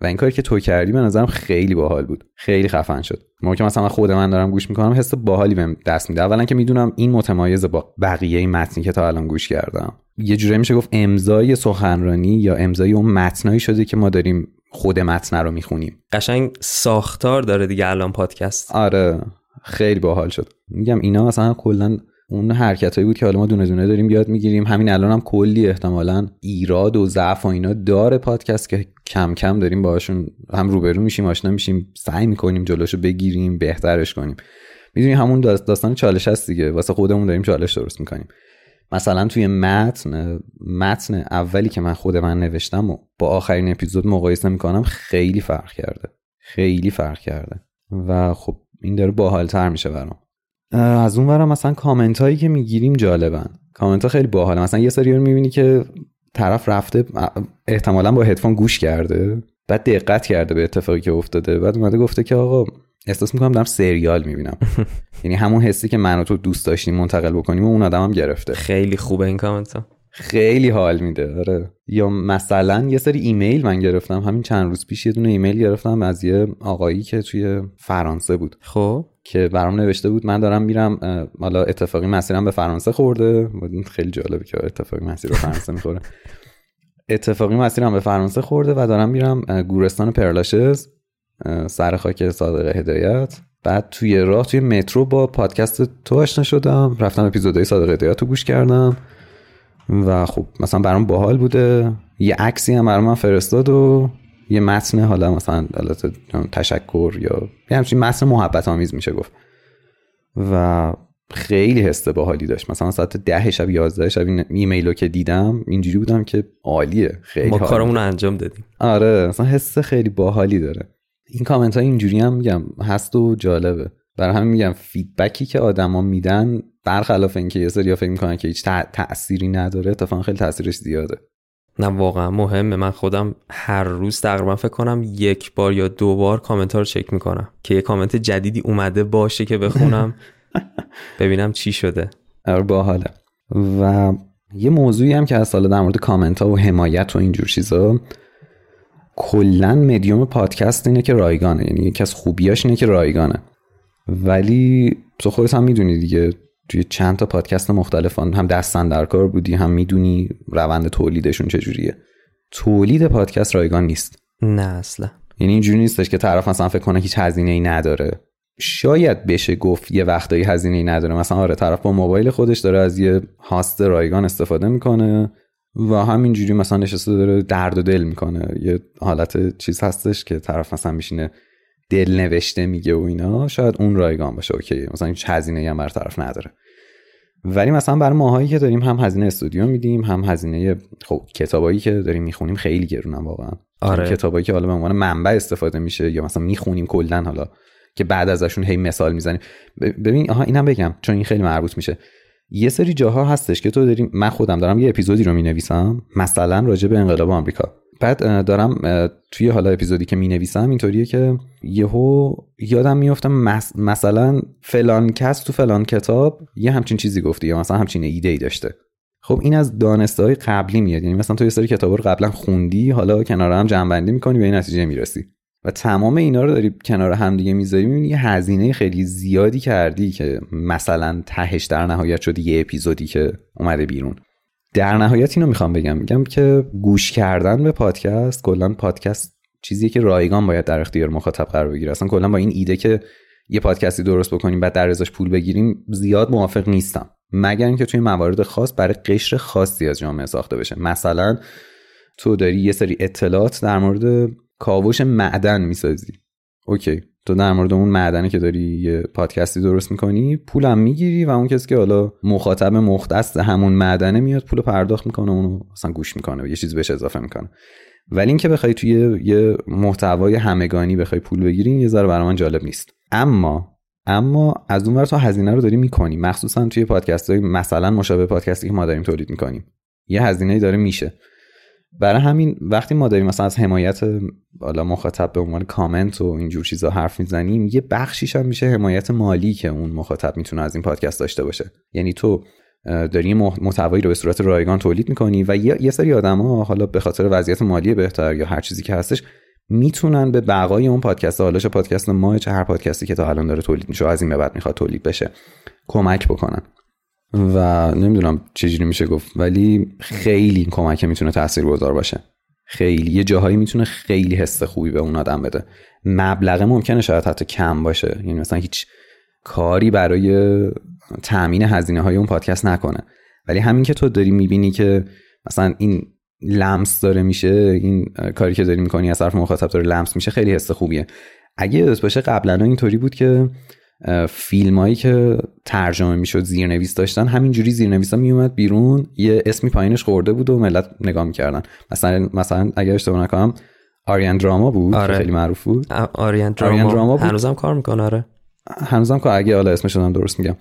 و این کاری که تو کردی به نظرم خیلی باحال بود، خیلی خفن شد. ما که مثلا خود من دارم گوش میکنم حس باحالی بهم دست میده، اولا که میدونم این متمایز با بقیه متنی که تا الان گوش کردم، یه جوری میشه گفت امضای سخنرانی یا امضای اون متنایی شده که ما داریم خود متن رو میخونیم، قشنگ ساختار داره دیگه الان پادکست. آره خیلی باحال شد، میگم اینا مثلا کلا اون حرکتایی بود که حالا ما دونه دونه داریم یاد میگیریم. همین الان هم کلی احتمالاً ایراد و ضعف و اینا داره پادکست که کم کم داریم باهاشون هم روبرو میشیم، آشنا میشیم، سعی میکنیم جلوشو بگیریم، بهترش کنیم. میدونی همون داستان چالش هست دیگه، واسه خودمون داریم چالش درست میکنیم. مثلا توی متن اولی که من خود من نوشتم و با آخرین اپیزود مقایسه میکنم خیلی فرق کرده، خیلی فرق کرده و خب این داره باحال‌تر میشه برام. از اون ورم مثلا کامنت هایی که میگیریم جالبن، کامنت ها خیلی باحاله. مثلا یه سری رو میبینی که طرف رفته احتمالا با هدفون گوش کرده، بعد دقت کرده به اتفاقی که افتاده، بعد اومده گفته که آقا احساس میکنم دارم سریال میبینم. یعنی همون حسی که من و تو دوست داشتیم منتقل بکنیم و اون آدم هم گرفته. خیلی خوبه این کامنت ها، خیلی حال میده. آره یا مثلا یه سری ایمیل من گرفتم، همین چند روز پیش یه دونه ایمیل گرفتم از یه آقایی که توی فرانسه بود، خب که برام نوشته بود من دارم میرم، حالا اتفاقی مسیرم به فرانسه خورده. خیلی جالبه که اتفاقی مسیر به فرانسه میخوره. اتفاقی مسیرم به فرانسه خورده و دارم میرم گورستان پرلاشز سر خاک صادق هدایت. بعد توی راه توی مترو با پادکست تو آشنا شدم، رفتم اپیزودهای صادق هدایت رو گوش کردم و خب مثلا برام باحال بوده. یه عکسی هم برام فرستاد و یه متن، حالا مثلا تشکر یا یه همچین متن محبت آمیز میشه گفت، و خیلی حس باحالی داشت. مثلا ساعت 10 شب 11 شب این ایمیلو که دیدم اینجوری بودم که عالیه، خیلی ما کارمون رو انجام دادیم. آره مثلا حس خیلی باحالی داره. این کامنت های اینجوری هم میگم هست و جالبه، برای همین میگم فیدبکی که آدما میدن برخلاف اینکه یه سری فکر میکنن که هیچ تأثیری نداره، اتفاقا خیلی تأثیرش زیاده. نه واقعا مهمه. من خودم هر روز تقریبا فکر کنم یک بار یا دو بار کامنت ها رو چک میکنم که یه کامنت جدیدی اومده باشه که بخونم ببینم چی شده. آره باحاله. و یه موضوعی هم که از سال در مورد کامنت ها و حمایت و اینجور چیزا، کلا مدیوم پادکست اینه که رایگانه، یعنی یکی از خوبیاش اینه که رایگانه، ولی تو خودت هم میدونی دیگه توی چند تا پادکست مختلف هم دست در کار بودی، هم میدونی روند تولیدشون چجوریه. تولید پادکست رایگان نیست. نه اصلا. یعنی اینجوری نیستش که طرف مثلا فکر کنه هیچ هزینه‌ای نداره. شاید بشه گفت یه وقتایی هزینه‌ای نداره، مثلا آره طرف با موبایل خودش داره از یه هاست رایگان استفاده میکنه و همینجوری مثلا نشسته داره درد و دل میکنه. یه حالت چیز هستش که طرف مثلا میشینه دل نوشته میگه و اینا، شاید اون رایگان باشه، اوکی، مثلا هیچ هزینه‌ای هم برطرف نداره. ولی مثلا برای ماهایی که داریم هم هزینه استودیو میدیم، هم هزینه خب کتابایی که داریم میخونیم خیلی گرونن واقعا. آره. کتابایی که حالا به عنوان منبع استفاده میشه یا مثلا میخونیم کلا حالا که بعد ازشون هی مثال میزنیم. ببین آها اینم بگم چون این خیلی مربوط میشه، یه سری جاها هستش که تو داریم، من خودم دارم یه اپیزودی رو مینویسم مثلا راجع به انقلاب آمریکا، بعد دارم توی حالا اپیزودی که مینویسم اینطوریه که یهو یادم میافتم مثلا فلان کس تو فلان کتاب یه همچین چیزی گفته یا مثلا همچین ایده‌ای داشته. خب این از دانسته‌های قبلی میاد، یعنی مثلا تو یه سری کتابا رو قبلا خوندی، حالا کنار هم جمع‌بندی می‌کنی به این نتیجه میرسی و تمام اینا رو داری کنار هم دیگه می‌ذاری، می‌بینی یه هزینه خیلی زیادی کردی که مثلا تهش در نهایت شد یه اپیزودی که اومده بیرون. در نهایت اینو میخوام بگم، میگم که گوش کردن به پادکست، کلا پادکست چیزیه که رایگان باید در اختیار مخاطب قرار بگیره. اصلا کلا با این ایده که یه پادکستی درست بکنیم بعد در ازاش پول بگیریم زیاد موافق نیستم، مگر اینکه توی موارد خاص برای قشر خاصی از جامعه ساخته بشه. مثلا تو داری یه سری اطلاعات در مورد کاوش معدن میسازی، اوکی، تو در مورد اون معدنی که داری یه پادکستی درست میکنی پولم میگیری و اون کسی که حالا مخاطب مختص همون معدنه میاد پولو پرداخت میکنه، اونو اصلا گوش میکنه و یه چیز بهش اضافه میکنه. ولی اینکه بخوای توی یه محتوای همگانی بخوای پول بگیرین یه ذره برام جالب نیست. اما از اون ور تو هزینه رو داری میکنی، مخصوصا توی پادکست‌های مثلا مشابه پادکستی که ما داریم تولید میکنیم یه هزینه‌ای داره میشه. برای همین وقتی ما داریم مثلا از حمایت حالا مخاطب به عنوان کامنت و اینجور چیزا حرف میزنیم، یه بخشیش هم میشه حمایت مالی که اون مخاطب میتونه از این پادکست داشته باشه. یعنی تو داری محتوایی رو به صورت رایگان تولید میکنی و یه سری آدما حالا به خاطر وضعیت مالی بهتر یا هر چیزی که هستش میتونن به بقای اون پادکست، حالا چه پادکست ما چه هر پادکستی که تا الان داره تولید میشه از این به بعد میخواد تولید بشه، کمک بکنن. و نمیدونم چجوری میشه گفت ولی خیلی این کمک میتونه تاثیرگذار باشه، خیلی یه جاهایی میتونه خیلی حس خوبی به اون آدم بده. مبلغ ممکنه شاید حتی کم باشه، یعنی مثلا هیچ کاری برای تامین هزینه های اون پادکست نکنه، ولی همین که تو داری میبینی که مثلا این لمس داره میشه، این کاری که داری میکنی از طرف مخاطب داره لمس میشه، خیلی حس خوبیه. اگه یادت باشه قبلا اینطوری بود که فیلمایی که ترجمه میشد زیرنویس داشتن، همینجوری زیرنویسا میومد بیرون یه اسمی پایینش خورده بود و ملت نگاه میکردن. مثلا اگه اشتباه نکنم آریان دراما بود. آره. خیلی معروف بود آریان دراما بود. هنوزم کار میکنه. آره هنوزم کار، اگه حالا اسمش رو درست میگم.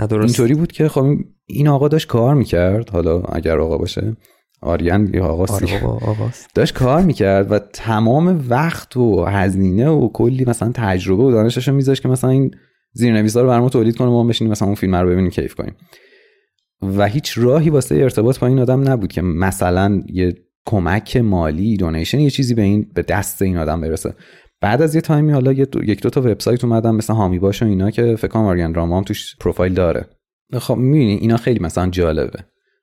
نه درست اینطوری بود که خب این آقا داشت کار میکرد، حالا اگر آقا باشه آریان یا آقاست داشت کار میکرد و تمام وقت و هزینه و کلی مثلا تجربه و دانشش رو میذاشت که مثلا این زیرنویسا رو برام تولید کنه، ما هم بشینیم مثلا اون فیلم رو ببینیم کیف کنیم و هیچ راهی واسه ارتباط با این آدم نبود که مثلا یه کمک مالی، دونیشن، یه چیزی به دست این آدم برسه. بعد از یه تایمی حالا یک دو تا وبسایت اومدن مثلا هامی باش و اینا که فکر کنم آریان دراما هم توش پروفایل داره. خب می‌بینی اینا خیلی مثلا جالبه،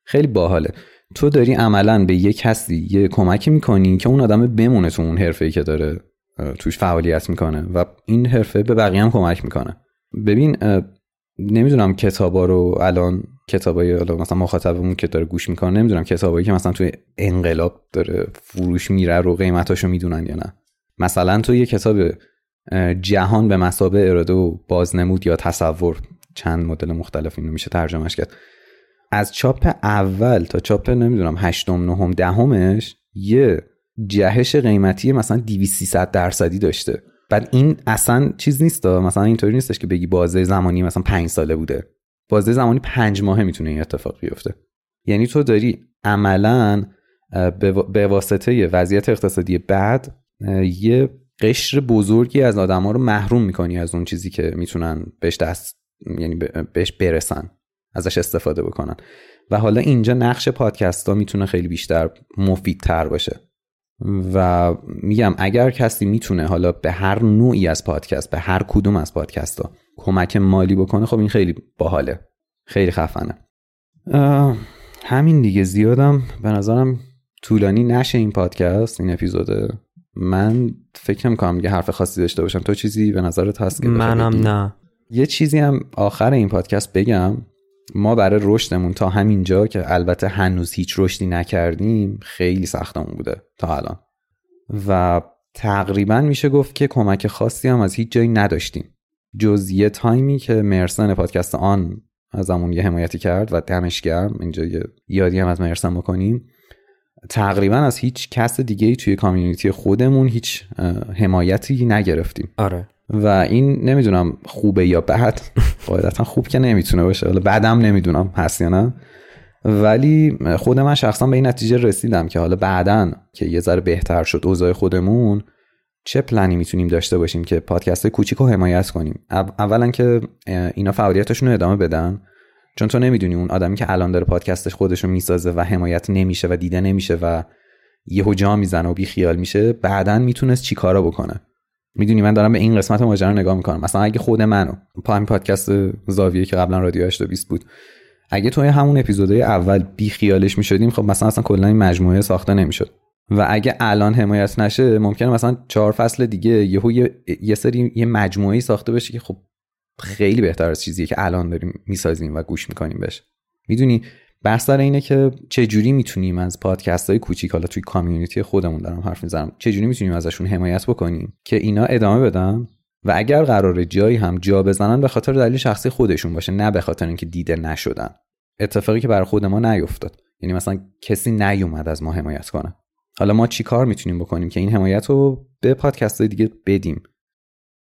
خیلی باحاله. تو داری عملاً به یه کسی یه کمکی می‌کنی که اون آدم بمونه تو اون حرفه‌ای که داره توش فعالیت می‌کنه و این حرفه به بقیه هم کمک می‌کنه. ببین نمیدونم کتابا رو الان، کتابای مثلا مخاطبمون که داره گوش میکنه، نمیدونم کتابایی که مثلا توی انقلاب داره فروش میره رو قیمتاشو میدونن یا نه. مثلا تو یه کتاب جهان به مثابه اراده و بازنمود یا تصور چند مدل مختلف اینو میشه ترجمهش کرد. از چاپ اول تا چاپ نمیدونم 8 9 10مش یه جهش قیمتی مثلا 200-300% داشته. بعد این اصلا چیز نیست، مثلا اینطوری نیستش که بگی بازه زمانی مثلا 5 ساله بوده. بازه زمانی 5 ماهه میتونه این اتفاق بیفته. یعنی تو داری عملاً به واسطه وضعیت اقتصادی بعد یه قشر بزرگی از آدما رو محروم میکنی از اون چیزی که میتونن بهش یعنی بهش برسن، ازش استفاده بکنن. و حالا اینجا نقش پادکست ها میتونه خیلی بیشتر مفیدتر باشه. و میگم اگر کسی میتونه حالا به هر نوعی از پادکست، به هر کدوم از پادکست ها کمک مالی بکنه، خب این خیلی باحاله، خیلی خفنه. همین دیگه، زیادم به نظرم طولانی نشه این پادکست، این اپیزود. من فکر نمی‌کنم که حرف خاصی داشته باشم. تو چیزی به نظرت هست که؟ منم نه. یه چیزی هم آخر این پادکست بگم، ما برای رشدمون تا همینجا که البته هنوز هیچ رشدی نکردیم خیلی سختمون بوده تا الان و تقریبا میشه گفت که کمک خاصی هم از هیچ جایی نداشتیم جز یه تایمی که مرسن پادکست آن ازمون یه حمایتی کرد و دمش گرم. اینجا یه یادی هم از مرسن بکنیم. تقریبا از هیچ کس دیگه‌ای توی کامیونیتی خودمون هیچ حمایتی نگرفتیم. آره. و این نمیدونم خوبه یا بد، قاعدتا خوب که نمیتونه باشه، حالا بعدم نمیدونم هست یا نه، ولی خود من شخصا به این نتیجه رسیدم که حالا بعدن که یه ذره بهتر شد اوضاع خودمون، چه پلنی میتونیم داشته باشیم که پادکست‌های کوچیک رو حمایت کنیم. اولا که اینا فعالیتشون رو ادامه بدن، چون تو نمیدونی اون آدمی که الان داره پادکستش خودش رو میسازه و حمایت نمیشه و دیده نمیشه و یهو جا میزنه و بیخیال میشه، بعدن میتونه چیکارا بکنه. میدونی من دارم به این قسمت ماجرا نگاه میکنم. مثلا اگه خود منو پایم پادکست زاویه که قبلا رادیو 820 بود، اگه توی همون اپیزودهای اول بیخیالش میشدیم، خب مثلا اصلا کلا این مجموعه ساخته نمیشد. و اگه الان حمایت نشه، ممکنه مثلا 4 فصل دیگه یهو یه سری یه مجموعه ساخته بشه که خب خیلی بهتر از چیزیه که الان داریم میسازیم و گوش میکنیم بهش. میدونی بحث در اینه که چه جوری میتونیم از پادکست‌های کوچیک، حالا توی کامیونیتی خودمون دارم حرف میزنم، چه جوری میتونیم ازشون حمایت بکنیم که اینا ادامه بدن و اگر قراره جایی هم جا بزنن به خاطر دلیل شخصی خودشون باشه، نه به خاطر اینکه دیده نشدن. اتفاقی که برای خود ما نیفتاد، یعنی مثلا کسی نیومد از ما حمایت کنه. حالا ما چیکار میتونیم بکنیم که این حمایت رو به پادکست‌های دیگه بدیم؟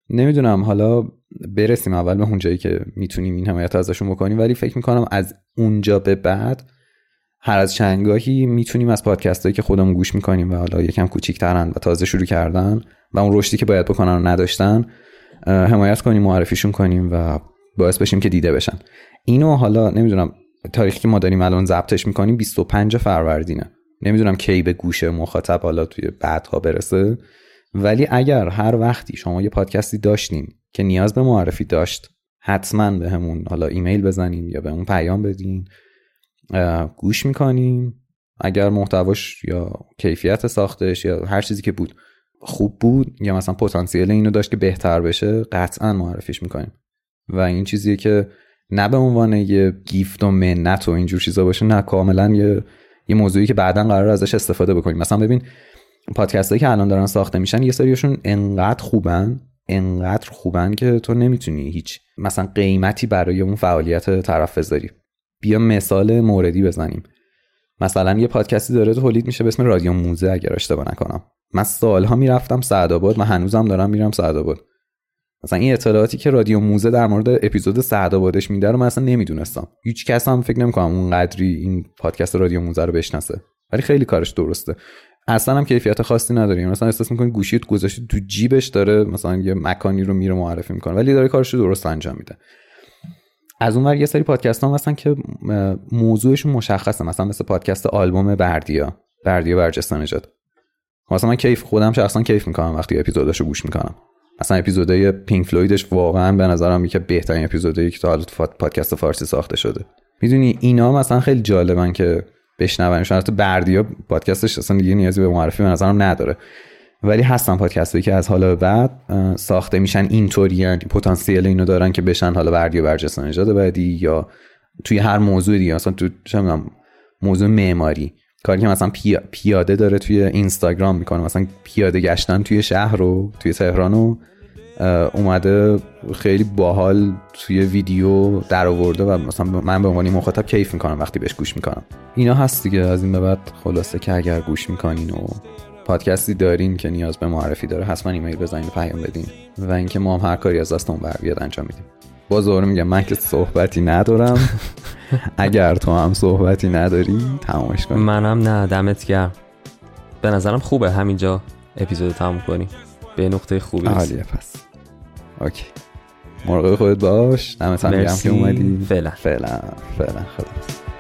نمیدونم، حالا برسیم اول به اونجایی که میتونیم این حمایت ازشون بکنیم، ولی فکر میکنم از اونجا به بعد هر از چندگاهی میتونیم از پادکست هایی که خودمون گوش میکنیم و حالا یکم کوچیکترن و تازه شروع کردن و اون رشدی که باید بکنن رو نداشتن، حمایت کنیم، معرفیشون کنیم و باعث بشیم که دیده بشن. اینو حالا نمیدونم، تاریخی که ما داریم الان ضبطش میکنیم 25 فروردینه، نمیدونم کی به گوش مخاطب حالا توی بعدها برسه، ولی اگر هر وقتی شما یه پادکستی داشتین که نیاز به معرفی داشت، حتما به همون حالا ایمیل بزنین یا به اون پیام بدین. گوش میکنیم، اگر محتواش یا کیفیت ساختش یا هر چیزی که بود خوب بود یا مثلا پتانسیل اینو داشت که بهتر بشه، قطعا معرفیش میکنیم. و این چیزیه که نه به عنوان یه گیفت و منت و اینجور چیزا باشه، نه، کاملا یه موضوعی که بعداً قراره ازش استفاده بکنیم. مثلا ببین پادکستایی که الان دارن ساخته میشن، یه سریشون انقدر خوبن که تو نمیتونی هیچ مثلا قیمتی برای اون فعالیت طرف بذاری. بیا مثال موردی بزنیم. مثلا یه پادکستی داره تولید میشه به اسم رادیو موزه، اگر اشتباه نکنم. من سالها میرفتم سعدآباد، من هنوزم دارم میرم سعدآباد. مثلا این اطلاعاتی که رادیو موزه در مورد اپیزود سعدآبادش میده رو من اصلا نمیدونستم. هیچ کس هم فکر نمی‌کنم اونقدری این پادکست رادیو موزه رو بشناسه، ولی خیلی کارش درسته. اصلا هم کیفیت خاصی نداریم، مثلا احساس میکنی گوشیت گذاشتی تو جیبش، داره مثلا یه مکانی رو میره معرفی میکنه، ولی داره کارش رو درست انجام میده. از اون ور یه سری پادکست ها هستن که موضوعشون مشخصه، مثلا مثل پادکست آلبوم بردیا برجسته نژاد. مثلا من خودم شخصا کیف میکنم وقتی اپیزوداشو گوش میکنم. مثلا اپیزودای پینک فلویدش واقعا به نظرم یکی از بهترین اپیزودایی که تا حالا تو پادکست فارسی ساخته شده. میدونی اینا مثلا خیلی جالبن که بشنونیم. شاید بردیا پادکستش اصلا دیگه نیازی به معرفی به نظرم نداره، ولی هستن پادکستایی که از حالا به بعد ساخته میشن اینطوریه، پتانسیل اینو دارن که بشن حالا بردیا برجسته نژاد بعدی، یا توی هر موضوع دیگه. مثلا تو چه میدونم موضوع معماری، کاری که مثلا پیاده داره توی اینستاگرام میکنه، مثلا پیاده گشتن توی شهر و توی تهران و اومده خیلی باحال توی ویدیو در آورده و مثلا من به عنوان مخاطب کیف میکنم وقتی بهش گوش میکنم. اینا هست دیگه. از این به بعد خلاصه که اگر گوش میکنین و پادکستی دارین که نیاز به معرفی داره حتما ایمیل بزنین و پیام بدین و اینکه ما هم هر کاری از دستمون بر بیاد انجام میدیم. باز دوباره میگم من که صحبتی ندارم. اگر تو هم صحبتی نداری تمامش کن. منم نه، دمت گرم. به نظرم خوبه همینجا اپیزود تموم کنی. به نقطه خوبی است. عالیه. پس اوکی، مراقب خودت باش. دمت گرم که اومدی. فعلا خلاص.